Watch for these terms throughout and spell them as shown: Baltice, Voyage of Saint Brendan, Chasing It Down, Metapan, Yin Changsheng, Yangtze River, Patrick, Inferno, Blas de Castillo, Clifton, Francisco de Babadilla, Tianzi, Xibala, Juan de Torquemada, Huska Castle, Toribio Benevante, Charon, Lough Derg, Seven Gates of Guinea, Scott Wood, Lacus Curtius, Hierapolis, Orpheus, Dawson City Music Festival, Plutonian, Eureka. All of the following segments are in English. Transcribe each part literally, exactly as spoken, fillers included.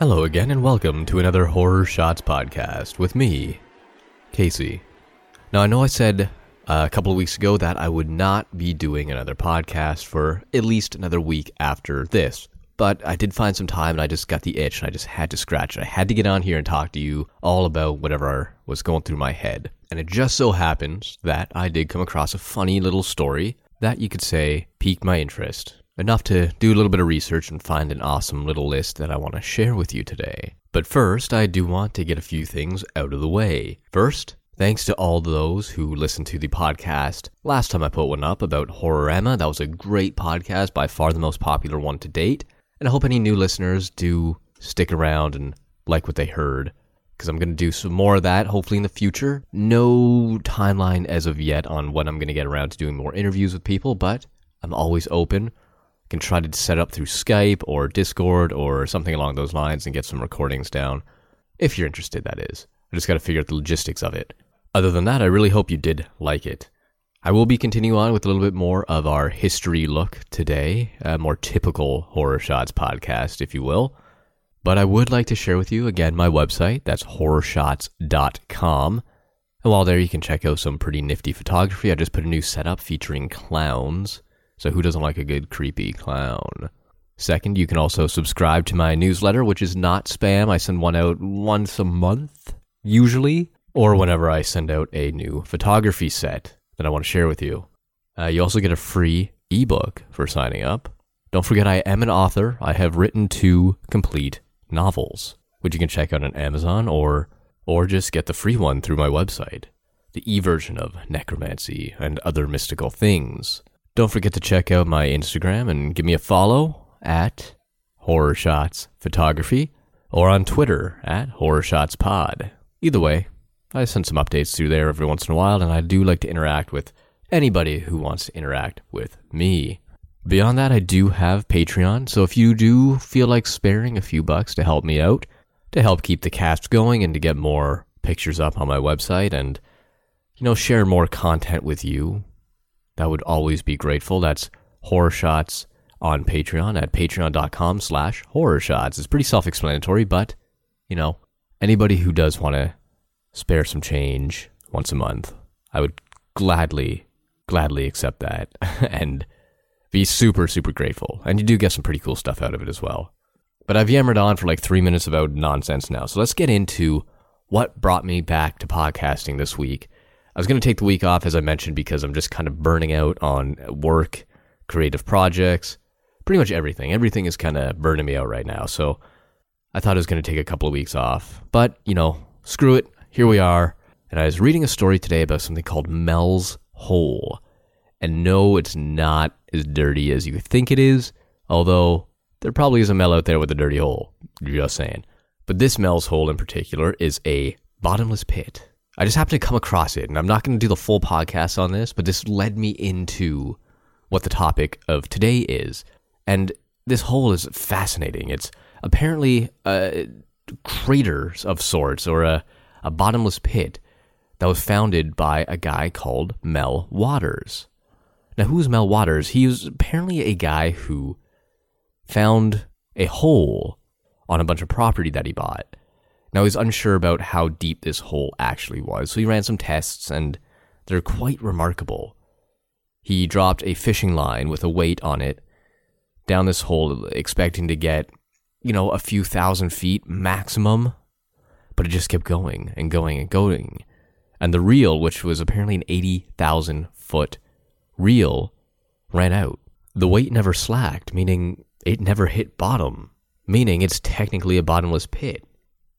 Hello again, and welcome to another Horror Shots podcast with me, Casey. Now, I know I said uh, a couple of weeks ago that I would not be doing another podcast for at least another week after this, but I did find some time, and I just got the itch, and I just had to scratch it. I had to get on here and talk to you all about whatever was going through my head, and it just so happens that I did come across a funny little story that you could say piqued my interest. Enough to do a little bit of research and find an awesome little list that I want to share with you today. But first, I do want to get a few things out of the way. First, thanks to all those who listened to the podcast. Last time I put one up about Horrorama, that was a great podcast, by far the most popular one to date. And I hope any new listeners do stick around and like what they heard, because I'm going to do some more of that, hopefully in the future. No timeline as of yet on when I'm going to get around to doing more interviews with people, but I'm always open. Can try to set up through Skype or Discord or something along those lines and get some recordings down. If you're interested, that is. I just got to figure out the logistics of it. Other than that, I really hope you did like it. I will be continuing on with a little bit more of our history look today, a more typical Horror Shots podcast, if you will. But I would like to share with you, again, my website. That's horror shots dot com. And while there, you can check out some pretty nifty photography. I just put a new setup featuring clowns. So who doesn't like a good creepy clown? Second, you can also subscribe to my newsletter, which is not spam. I send one out once a month, usually, or whenever I send out a new photography set that I want to share with you. Uh, you also get a free ebook for signing up. Don't forget, I am an author. I have written two complete novels, which you can check out on Amazon or, or just get the free one through my website, the e-version of Necromancy and Other Mystical Things. Don't forget to check out my Instagram and give me a follow at Horror Shots Photography or on Twitter at Horror Shots Pod. Either way, I send some updates through there every once in a while, and I do like to interact with anybody who wants to interact with me. Beyond that, I do have Patreon, so if you do feel like sparing a few bucks to help me out, to help keep the cast going and to get more pictures up on my website and, you know, share more content with you, that would always be grateful. That's Horror Shots on Patreon at patreon.com slash horror shots. It's pretty self-explanatory, but, you know, anybody who does want to spare some change once a month, I would gladly, gladly accept that and be super, super grateful. And you do get some pretty cool stuff out of it as well. But I've yammered on for like three minutes about nonsense now. So let's get into what brought me back to podcasting this week. I was going to take the week off, as I mentioned, because I'm just kind of burning out on work, creative projects, pretty much everything. Everything is kind of burning me out right now. So I thought I was going to take a couple of weeks off. But, you know, screw it. Here we are. And I was reading a story today about something called Mel's Hole. And no, it's not as dirty as you think it is, although there probably is a Mel out there with a dirty hole. Just saying. But this Mel's Hole in particular is a bottomless pit. I just happened to come across it, and I'm not going to do the full podcast on this, but this led me into what the topic of today is. And this hole is fascinating. It's apparently a crater of sorts, or a, a bottomless pit that was founded by a guy called Mel Waters. Now, who's Mel Waters? He was apparently a guy who found a hole on a bunch of property that he bought. Now, he's unsure about how deep this hole actually was, so he ran some tests, and they're quite remarkable. He dropped a fishing line with a weight on it down this hole, expecting to get, you know, a few thousand feet maximum, but it just kept going and going and going. And the reel, which was apparently an eighty thousand foot reel, ran out. The weight never slacked, meaning it never hit bottom, meaning it's technically a bottomless pit.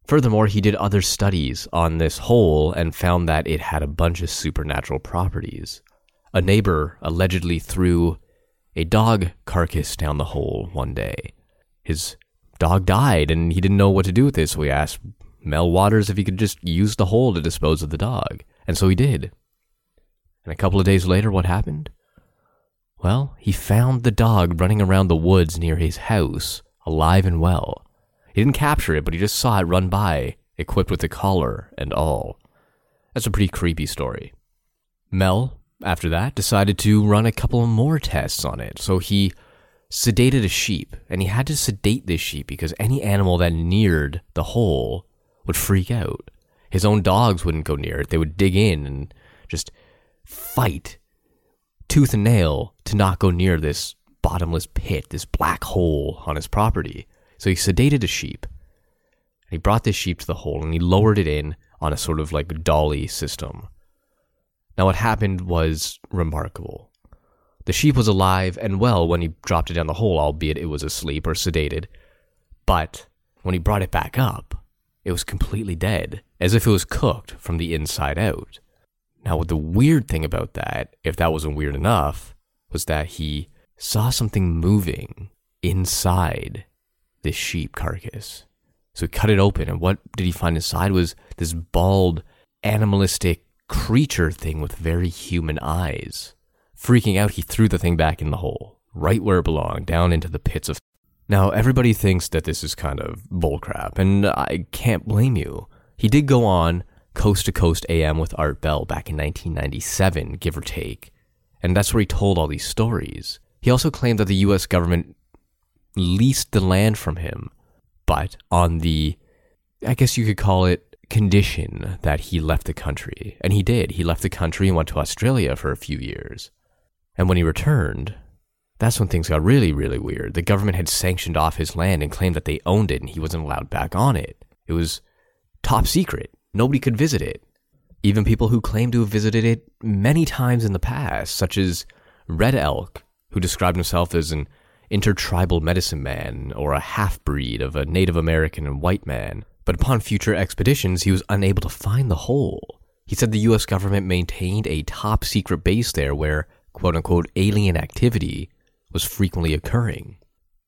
Furthermore, he did other studies on this hole and found that it had a bunch of supernatural properties. A neighbor allegedly threw a dog carcass down the hole one day. His dog died, and he didn't know what to do with it, so he asked Mel Waters if he could just use the hole to dispose of the dog. And so he did. And a couple of days later, what happened? Well, he found the dog running around the woods near his house, alive and well. He didn't capture it, but he just saw it run by, equipped with a collar and all. That's a pretty creepy story. Mel, after that, decided to run a couple more tests on it. So he sedated a sheep, and he had to sedate this sheep because any animal that neared the hole would freak out. His own dogs wouldn't go near it. They would dig in and just fight tooth and nail to not go near this bottomless pit, this black hole on his property. So he sedated a sheep, and he brought this sheep to the hole, and he lowered it in on a sort of like dolly system. Now what happened was remarkable. The sheep was alive and well when he dropped it down the hole, albeit it was asleep or sedated. But when he brought it back up, it was completely dead, as if it was cooked from the inside out. Now, the weird thing about that, if that wasn't weird enough, was that he saw something moving inside this sheep carcass. So he cut it open, and what did he find inside was this bald, animalistic creature thing with very human eyes. Freaking out, he threw the thing back in the hole, right where it belonged, down into the pits of... Now, everybody thinks that this is kind of bullcrap, and I can't blame you. He did go on Coast to Coast A M with Art Bell back in nineteen ninety-seven, give or take, and that's where he told all these stories. He also claimed that the U S government leased the land from him, but on the, I guess you could call it, condition that he left the country. And he did. He left the country and went to Australia for a few years. And when he returned, that's when things got really, really weird. The government had sanctioned off his land and claimed that they owned it, and he wasn't allowed back on it. It was top secret. Nobody could visit it. Even people who claimed to have visited it many times in the past, such as Red Elk, who described himself as an intertribal medicine man or a half-breed of a Native American and white man. But upon future expeditions, he was unable to find the hole. He said the U S government maintained a top-secret base there where, quote-unquote, alien activity was frequently occurring.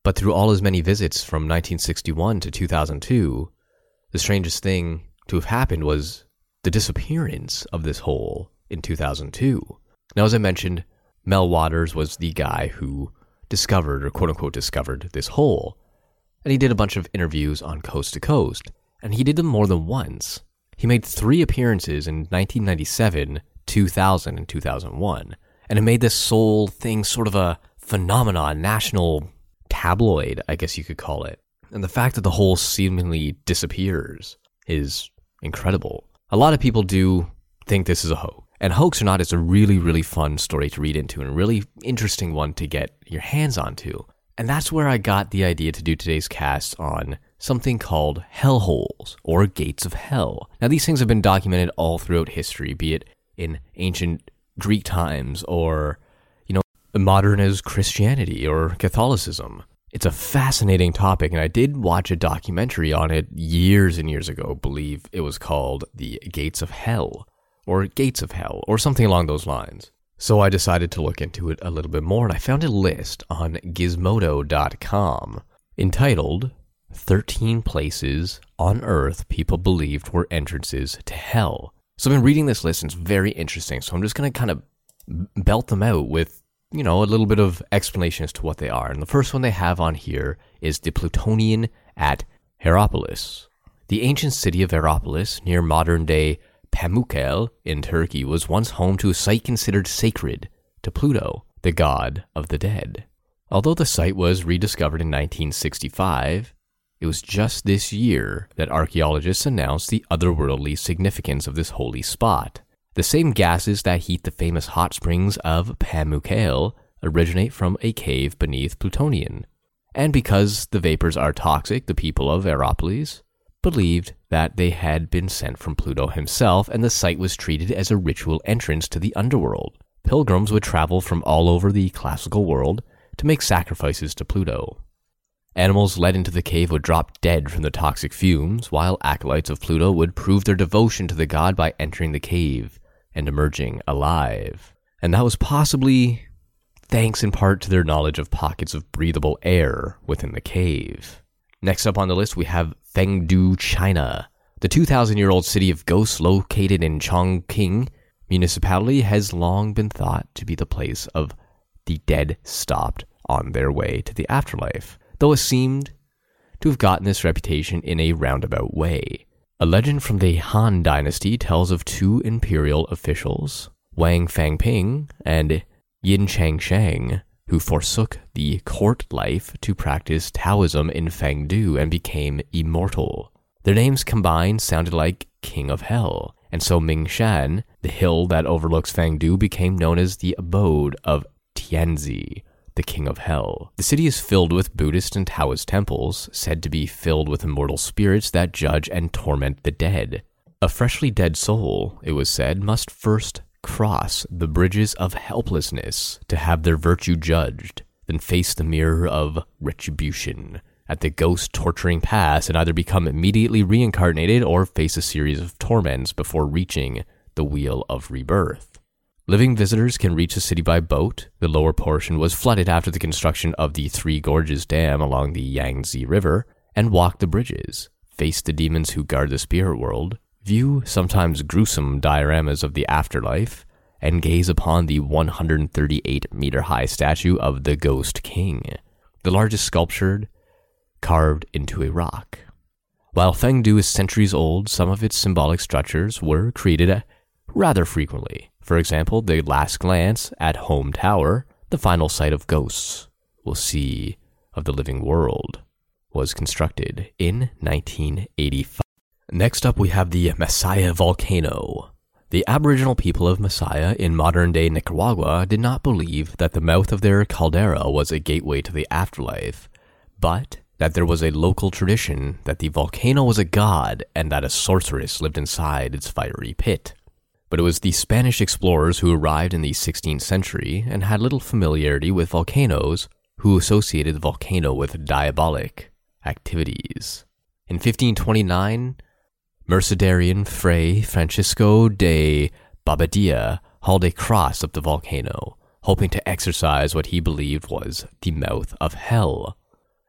But through all his many visits from nineteen sixty-one to two thousand two, the strangest thing to have happened was the disappearance of this hole in two thousand two. Now, as I mentioned, Mel Waters was the guy who discovered, or quote-unquote discovered, this hole. And he did a bunch of interviews on Coast to Coast, and he did them more than once. He made three appearances in nineteen ninety-seven, two thousand, and two thousand one, and it made this sole thing sort of a phenomenon, national tabloid, I guess you could call it. And the fact that the hole seemingly disappears is incredible. A lot of people do think this is a hoax. And hoax or not, it's a really, really fun story to read into and a really interesting one to get your hands onto. And that's where I got the idea to do today's cast on something called hellholes or gates of hell. Now, these things have been documented all throughout history, be it in ancient Greek times or, you know, modern as Christianity or Catholicism. It's a fascinating topic, and I did watch a documentary on it years and years ago. I believe it was called The Gates of Hell or Gates of Hell or something along those lines. So I decided to look into it a little bit more, and I found a list on gizmodo dot com entitled thirteen Places on Earth People Believed Were Entrances to Hell. So I've been reading this list, and it's very interesting, so I'm just going to kind of belt them out with, you know, a little bit of explanation as to what they are. And the first one they have on here is the Plutonian at Hierapolis. The ancient city of Hierapolis, near modern-day Pamukkale in Turkey, was once home to a site considered sacred to Pluto, the god of the dead. Although the site was rediscovered in nineteen sixty-five, it was just this year that archaeologists announced the otherworldly significance of this holy spot. The same gases that heat the famous hot springs of Pamukkale originate from a cave beneath Plutonian. And because the vapors are toxic, the people of Hierapolis believed that they had been sent from Pluto himself, and the site was treated as a ritual entrance to the underworld. Pilgrims would travel from all over the classical world to make sacrifices to Pluto. Animals led into the cave would drop dead from the toxic fumes, while acolytes of Pluto would prove their devotion to the god by entering the cave and emerging alive. And that was possibly thanks in part to their knowledge of pockets of breathable air within the cave. Next up on the list, we have Fengdu, China. The two thousand year old city of ghosts located in Chongqing municipality has long been thought to be the place of the dead stopped on their way to the afterlife, though it seemed to have gotten this reputation in a roundabout way. A legend from the Han Dynasty tells of two imperial officials, Wang Fangping and Yin Changsheng, who forsook the court life to practice Taoism in Fengdu and became immortal. Their names combined sounded like King of Hell, and so Ming Shan, the hill that overlooks Fengdu, became known as the abode of Tianzi, the King of Hell. The city is filled with Buddhist and Taoist temples, said to be filled with immortal spirits that judge and torment the dead. A freshly dead soul, it was said, must first cross the bridges of helplessness to have their virtue judged, then face the mirror of retribution at the ghost-torturing pass and either become immediately reincarnated or face a series of torments before reaching the wheel of rebirth. Living visitors can reach the city by boat. The lower portion was flooded after the construction of the Three Gorges Dam along the Yangtze River, and walk the bridges, face the demons who guard the spirit world, view sometimes gruesome dioramas of the afterlife, and gaze upon the one hundred thirty-eight meter high statue of the Ghost King, the largest sculpture carved into a rock. While Fengdu is centuries old, some of its symbolic structures were created rather frequently. For example, the last glance at Home Tower, the final site of ghosts will see of the living world, was constructed in nineteen eighty-five. Next up, we have the Masaya Volcano. The Aboriginal people of Masaya in modern-day Nicaragua did not believe that the mouth of their caldera was a gateway to the afterlife, but that there was a local tradition that the volcano was a god and that a sorceress lived inside its fiery pit. But it was the Spanish explorers who arrived in the sixteenth century and had little familiarity with volcanoes who associated the volcano with diabolic activities. In fifteen twenty-nine, Mercedarian Fray Francisco de Babadilla hauled a cross up the volcano, hoping to exorcise what he believed was the mouth of hell.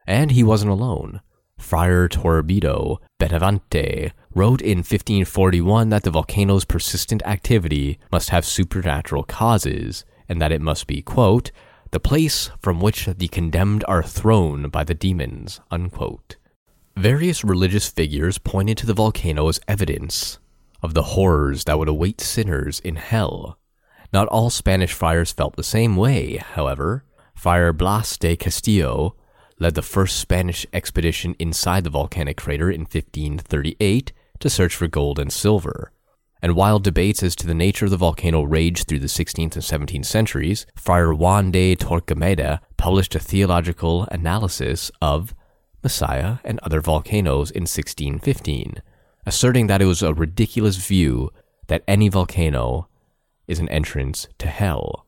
And he wasn't alone. Friar Toribio Benevante wrote in fifteen forty-one that the volcano's persistent activity must have supernatural causes, and that it must be, quote, the place from which the condemned are thrown by the demons, unquote. Various religious figures pointed to the volcano as evidence of the horrors that would await sinners in hell. Not all Spanish friars felt the same way, however. Friar Blas de Castillo led the first Spanish expedition inside the volcanic crater in fifteen thirty-eight to search for gold and silver. And while debates as to the nature of the volcano raged through the sixteenth and seventeenth centuries, Friar Juan de Torquemada published a theological analysis of Masaya and other volcanoes in sixteen fifteen, asserting that it was a ridiculous view that any volcano is an entrance to hell.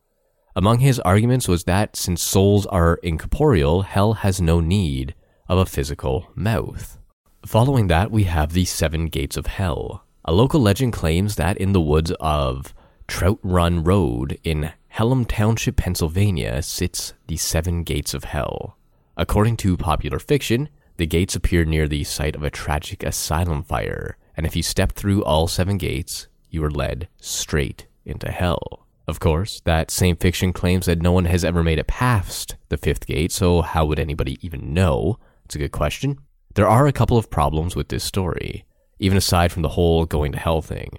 Among his arguments was that since souls are incorporeal, hell has no need of a physical mouth. Following that, we have the Seven Gates of Hell. A local legend claims that in the woods of Trout Run Road in Hellam Township, Pennsylvania, sits the Seven Gates of Hell. According to popular fiction, the gates appear near the site of a tragic asylum fire, and if you step through all seven gates, you are led straight into hell. Of course, that same fiction claims that no one has ever made it past the fifth gate, so how would anybody even know? It's a good question. There are a couple of problems with this story, even aside from the whole going to hell thing.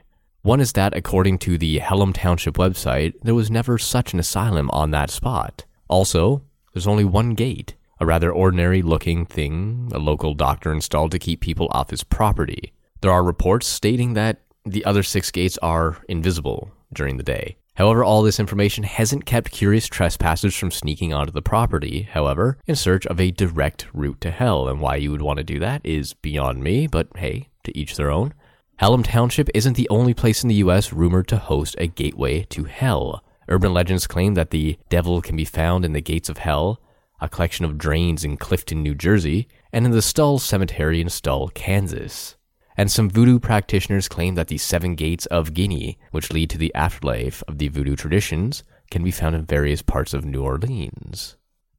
One is that, according to the Hellam Township website, there was never such an asylum on that spot. Also, there's only one gate, a rather ordinary-looking thing a local doctor installed to keep people off his property. There are reports stating that the other six gates are invisible during the day. However, all this information hasn't kept curious trespassers from sneaking onto the property, however, in search of a direct route to hell, and why you would want to do that is beyond me, but hey, to each their own. Hellam Township isn't the only place in the U S rumored to host a gateway to hell. Urban legends claim that the devil can be found in the Gates of Hell, a collection of drains in Clifton, New Jersey, and in the Stull Cemetery in Stull, Kansas. And some voodoo practitioners claim that the seven gates of Guinea, which lead to the afterlife of the voodoo traditions, can be found in various parts of New Orleans.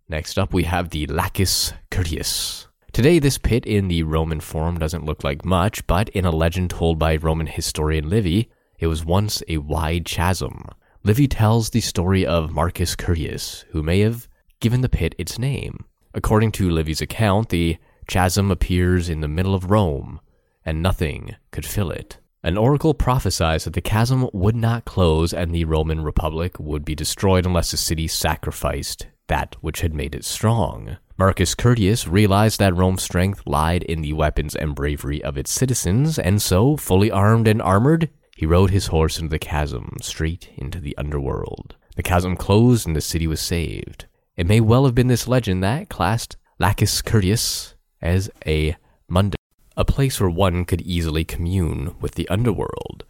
Next up, we have the Lacus Curtius. Today, this pit in the Roman form doesn't look like much, but in a legend told by Roman historian Livy, it was once a wide chasm. Livy tells the story of Marcus Curtius, who may have given the pit its name. According to Livy's account, the chasm appears in the middle of Rome, and nothing could fill it. An oracle prophesied that the chasm would not close and the Roman Republic would be destroyed unless the city sacrificed that which had made it strong. Marcus Curtius realized that Rome's strength lied in the weapons and bravery of its citizens, and so, fully armed and armored, he rode his horse into the chasm, straight into the underworld. The chasm closed and the city was saved. It may well have been this legend that classed Lacus Curtius as a mundane, a place where one could easily commune with the underworld.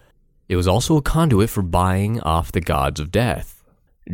It was also a conduit for buying off the gods of death.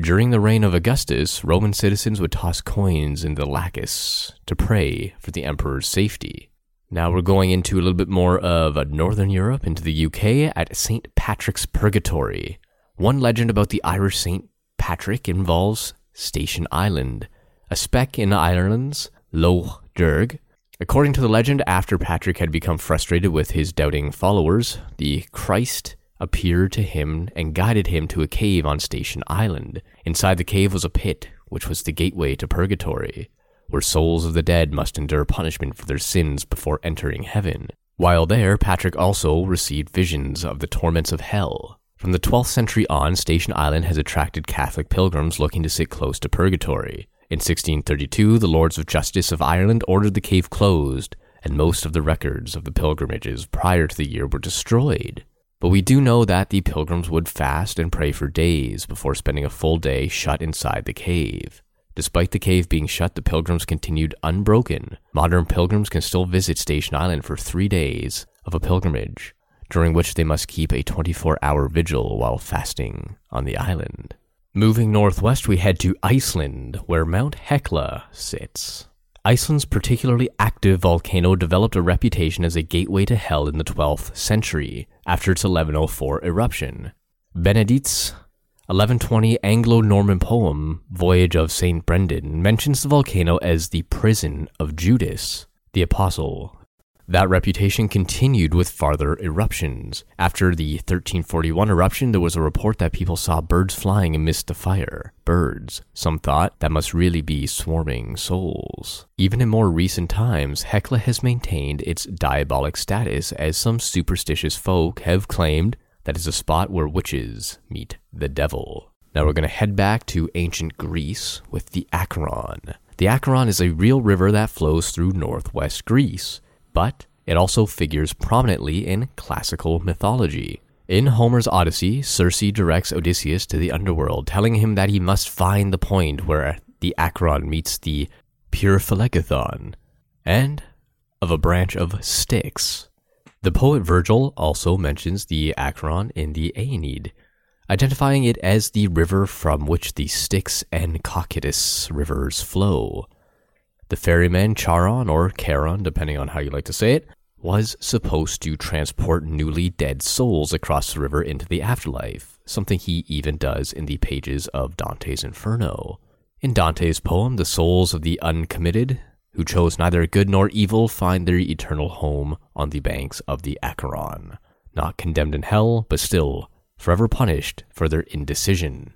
During the reign of Augustus, Roman citizens would toss coins into the Lacus to pray for the emperor's safety. Now we're going into a little bit more of Northern Europe, into the U K, at Saint Patrick's Purgatory. One legend about the Irish Saint Patrick involves Station Island, a speck in Ireland's Lough Derg. According to the legend, after Patrick had become frustrated with his doubting followers, the Christ appeared to him and guided him to a cave on Station Island. Inside the cave was a pit, which was the gateway to purgatory, where souls of the dead must endure punishment for their sins before entering heaven. While there, Patrick also received visions of the torments of hell. From the twelfth century on, Station Island has attracted Catholic pilgrims looking to sit close to purgatory. In sixteen thirty-two, the Lords of Justice of Ireland ordered the cave closed, and most of the records of the pilgrimages prior to the year were destroyed. But we do know that the pilgrims would fast and pray for days before spending a full day shut inside the cave. Despite the cave being shut, the pilgrims continued unbroken. Modern pilgrims can still visit Station Island for three days of a pilgrimage, during which they must keep a twenty-four hour vigil while fasting on the island. Moving northwest, we head to Iceland, where Mount Hecla sits. Iceland's particularly active volcano developed a reputation as a gateway to hell in the twelfth century, after its eleven oh four eruption. Benedict's eleven twenty Anglo-Norman poem, Voyage of Saint Brendan, mentions the volcano as the prison of Judas, the apostle. That reputation continued with farther eruptions. After the thirteen forty-one eruption, there was a report that people saw birds flying amidst the fire. Birds, some thought, that must really be swarming souls. Even in more recent times, Hecla has maintained its diabolic status, as some superstitious folk have claimed that it's a spot where witches meet the devil. Now we're going to head back to ancient Greece with the Acheron. The Acheron is a real river that flows through northwest Greece, but it also figures prominently in classical mythology. In Homer's Odyssey, Circe directs Odysseus to the underworld, telling him that he must find the point where the Acheron meets the Pyriphlegethon, and of a branch of Styx. The poet Virgil also mentions the Acheron in the Aeneid, identifying it as the river from which the Styx and Cocytus rivers flow. The ferryman Charon, or Charon, depending on how you like to say it, was supposed to transport newly dead souls across the river into the afterlife, something he even does in the pages of Dante's Inferno. In Dante's poem, the souls of the uncommitted, who chose neither good nor evil, find their eternal home on the banks of the Acheron, not condemned in hell, but still forever punished for their indecision.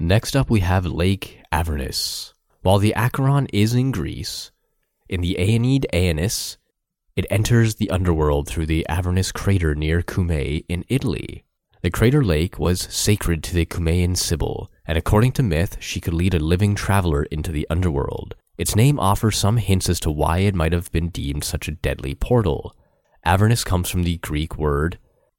Next up, we have Lake Avernus. While the Acheron is in Greece, in the Aeneid Aeneas, it enters the underworld through the Avernus crater near Cumae in Italy. The crater lake was sacred to the Cumaean Sibyl, and according to myth, she could lead a living traveler into the underworld. Its name offers some hints as to why it might have been deemed such a deadly portal. Avernus comes from the Greek word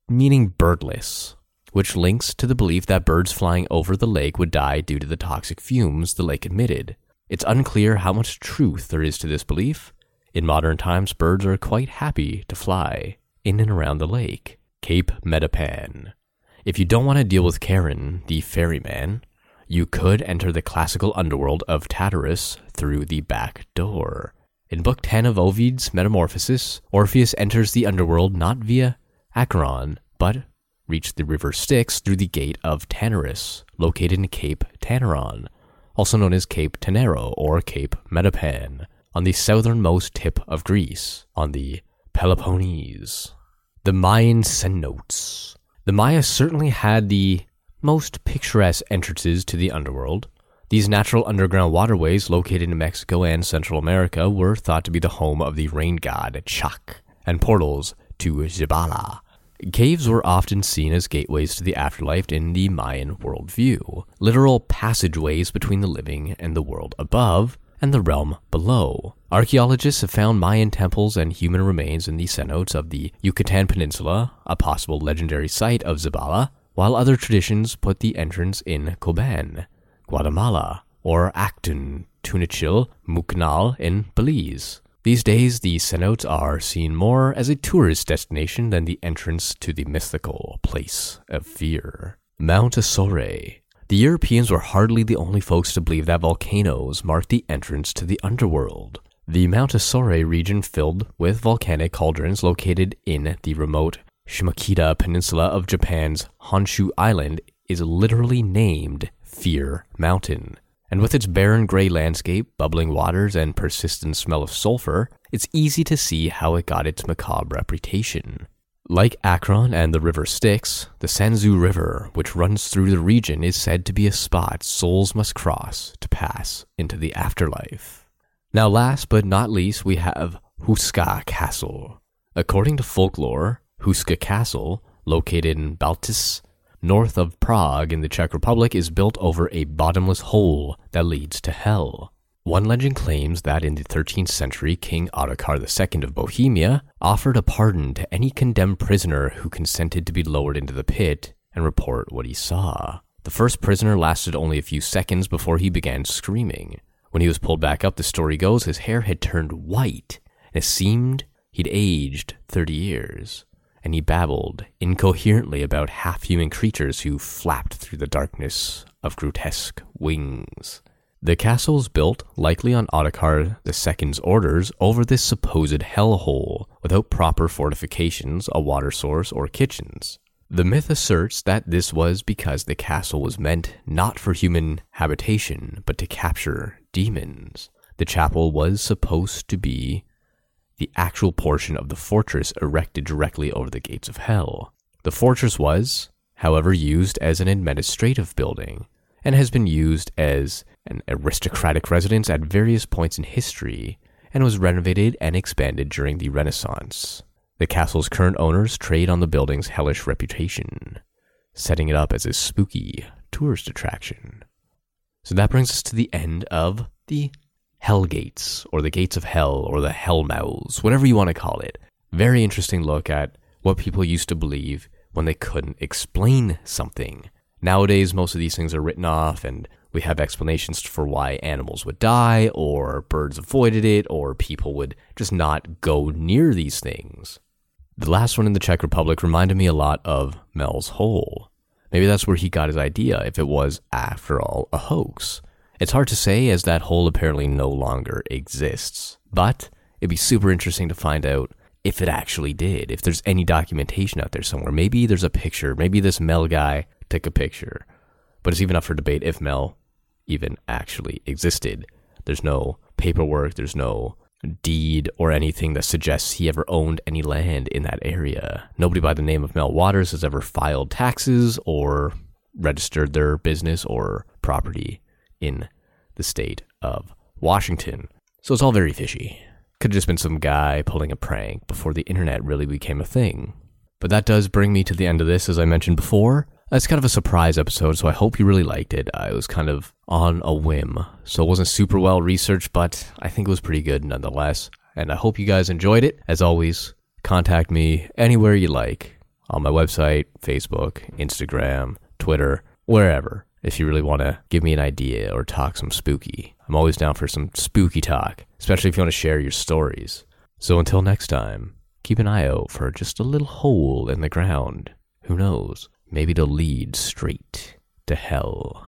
meaning birdless, which links to the belief that birds flying over the lake would die due to the toxic fumes the lake emitted. It's unclear how much truth there is to this belief. In modern times, birds are quite happy to fly in and around the lake. Cape Metapan. If you don't want to deal with Charon, the ferryman, you could enter the classical underworld of Tartarus through the back door. In Book ten of Ovid's Metamorphoses, Orpheus enters the underworld not via Acheron, but reached the river Styx through the gate of Tanarus, located in Cape Tanaron, also known as Cape Tenero or Cape Metapan. on the southernmost tip of Greece, on the Peloponnese. The Mayan cenotes. The Maya certainly had the most picturesque entrances to the underworld. These natural underground waterways located in Mexico and Central America were thought to be the home of the rain god Chac, and portals to Xibala. Caves were often seen as gateways to the afterlife in the Mayan worldview, literal passageways between the living and the world above and the realm below. Archaeologists have found Mayan temples and human remains in the cenotes of the Yucatan Peninsula, a possible legendary site of Xibala, while other traditions put the entrance in Coban, Guatemala, or Acton, Tunachil, Muknal in Belize. These days, the cenotes are seen more as a tourist destination than the entrance to the mythical place of fear. Mount Asore. The Europeans were hardly the only folks to believe that volcanoes marked the entrance to the underworld. The Mount Asore region, filled with volcanic cauldrons located in the remote Shimakita Peninsula of Japan's Honshu Island, is literally named Fear Mountain. And with its barren gray landscape, bubbling waters, and persistent smell of sulfur, it's easy to see how it got its macabre reputation. Like Acheron and the river Styx, the Sanzu River, which runs through the region, is said to be a spot souls must cross to pass into the afterlife. Now last but not least, we have Huska Castle. According to folklore, Huska Castle, located in Baltice, north of Prague in the Czech Republic, is built over a bottomless hole that leads to hell. One legend claims that in the thirteenth century, King Ottokar the Second of Bohemia offered a pardon to any condemned prisoner who consented to be lowered into the pit and report what he saw. The first prisoner lasted only a few seconds before he began screaming. When he was pulled back up, the story goes, his hair had turned white, and it seemed he'd aged thirty years. And he babbled incoherently about half-human creatures who flapped through the darkness of grotesque wings. The castle is built, likely on Ottokar the Second's orders, over this supposed hellhole, without proper fortifications, a water source, or kitchens. The myth asserts that this was because the castle was meant not for human habitation, but to capture demons. The chapel was supposed to be the actual portion of the fortress erected directly over the gates of hell. The fortress was, however, used as an administrative building, and has been used as an aristocratic residence at various points in history, and was renovated and expanded during the Renaissance. The castle's current owners trade on the building's hellish reputation, setting it up as a spooky tourist attraction. So that brings us to the end of the Hell Gates, or the Gates of Hell, or the Hell Mouths, whatever you want to call it. Very interesting look at what people used to believe when they couldn't explain something. Nowadays, most of these things are written off, and we have explanations for why animals would die, or birds avoided it, or people would just not go near these things. The last one in the Czech Republic reminded me a lot of Mel's Hole. Maybe that's where he got his idea, if it was, after all, a hoax. It's hard to say, as that hole apparently no longer exists, but it'd be super interesting to find out if it actually did, if there's any documentation out there somewhere. Maybe there's a picture, maybe this Mel guy took a picture, but it's even up for debate if Mel even actually existed. There's no paperwork, there's no deed or anything that suggests he ever owned any land in that area. Nobody by the name of Mel Waters has ever filed taxes or registered their business or property in the state of Washington. So it's all very fishy. Could have just been some guy pulling a prank before the internet really became a thing. But that does bring me to the end of this, as I mentioned before. It's kind of a surprise episode, so I hope you really liked it. I was kind of on a whim, so it wasn't super well researched, but I think it was pretty good nonetheless. And I hope you guys enjoyed it. As always, contact me anywhere you like. On my website, Facebook, Instagram, Twitter, wherever. If you really want to give me an idea or talk some spooky, I'm always down for some spooky talk, especially if you want to share your stories. So until next time, keep an eye out for just a little hole in the ground. Who knows? Maybe it'll lead straight to hell.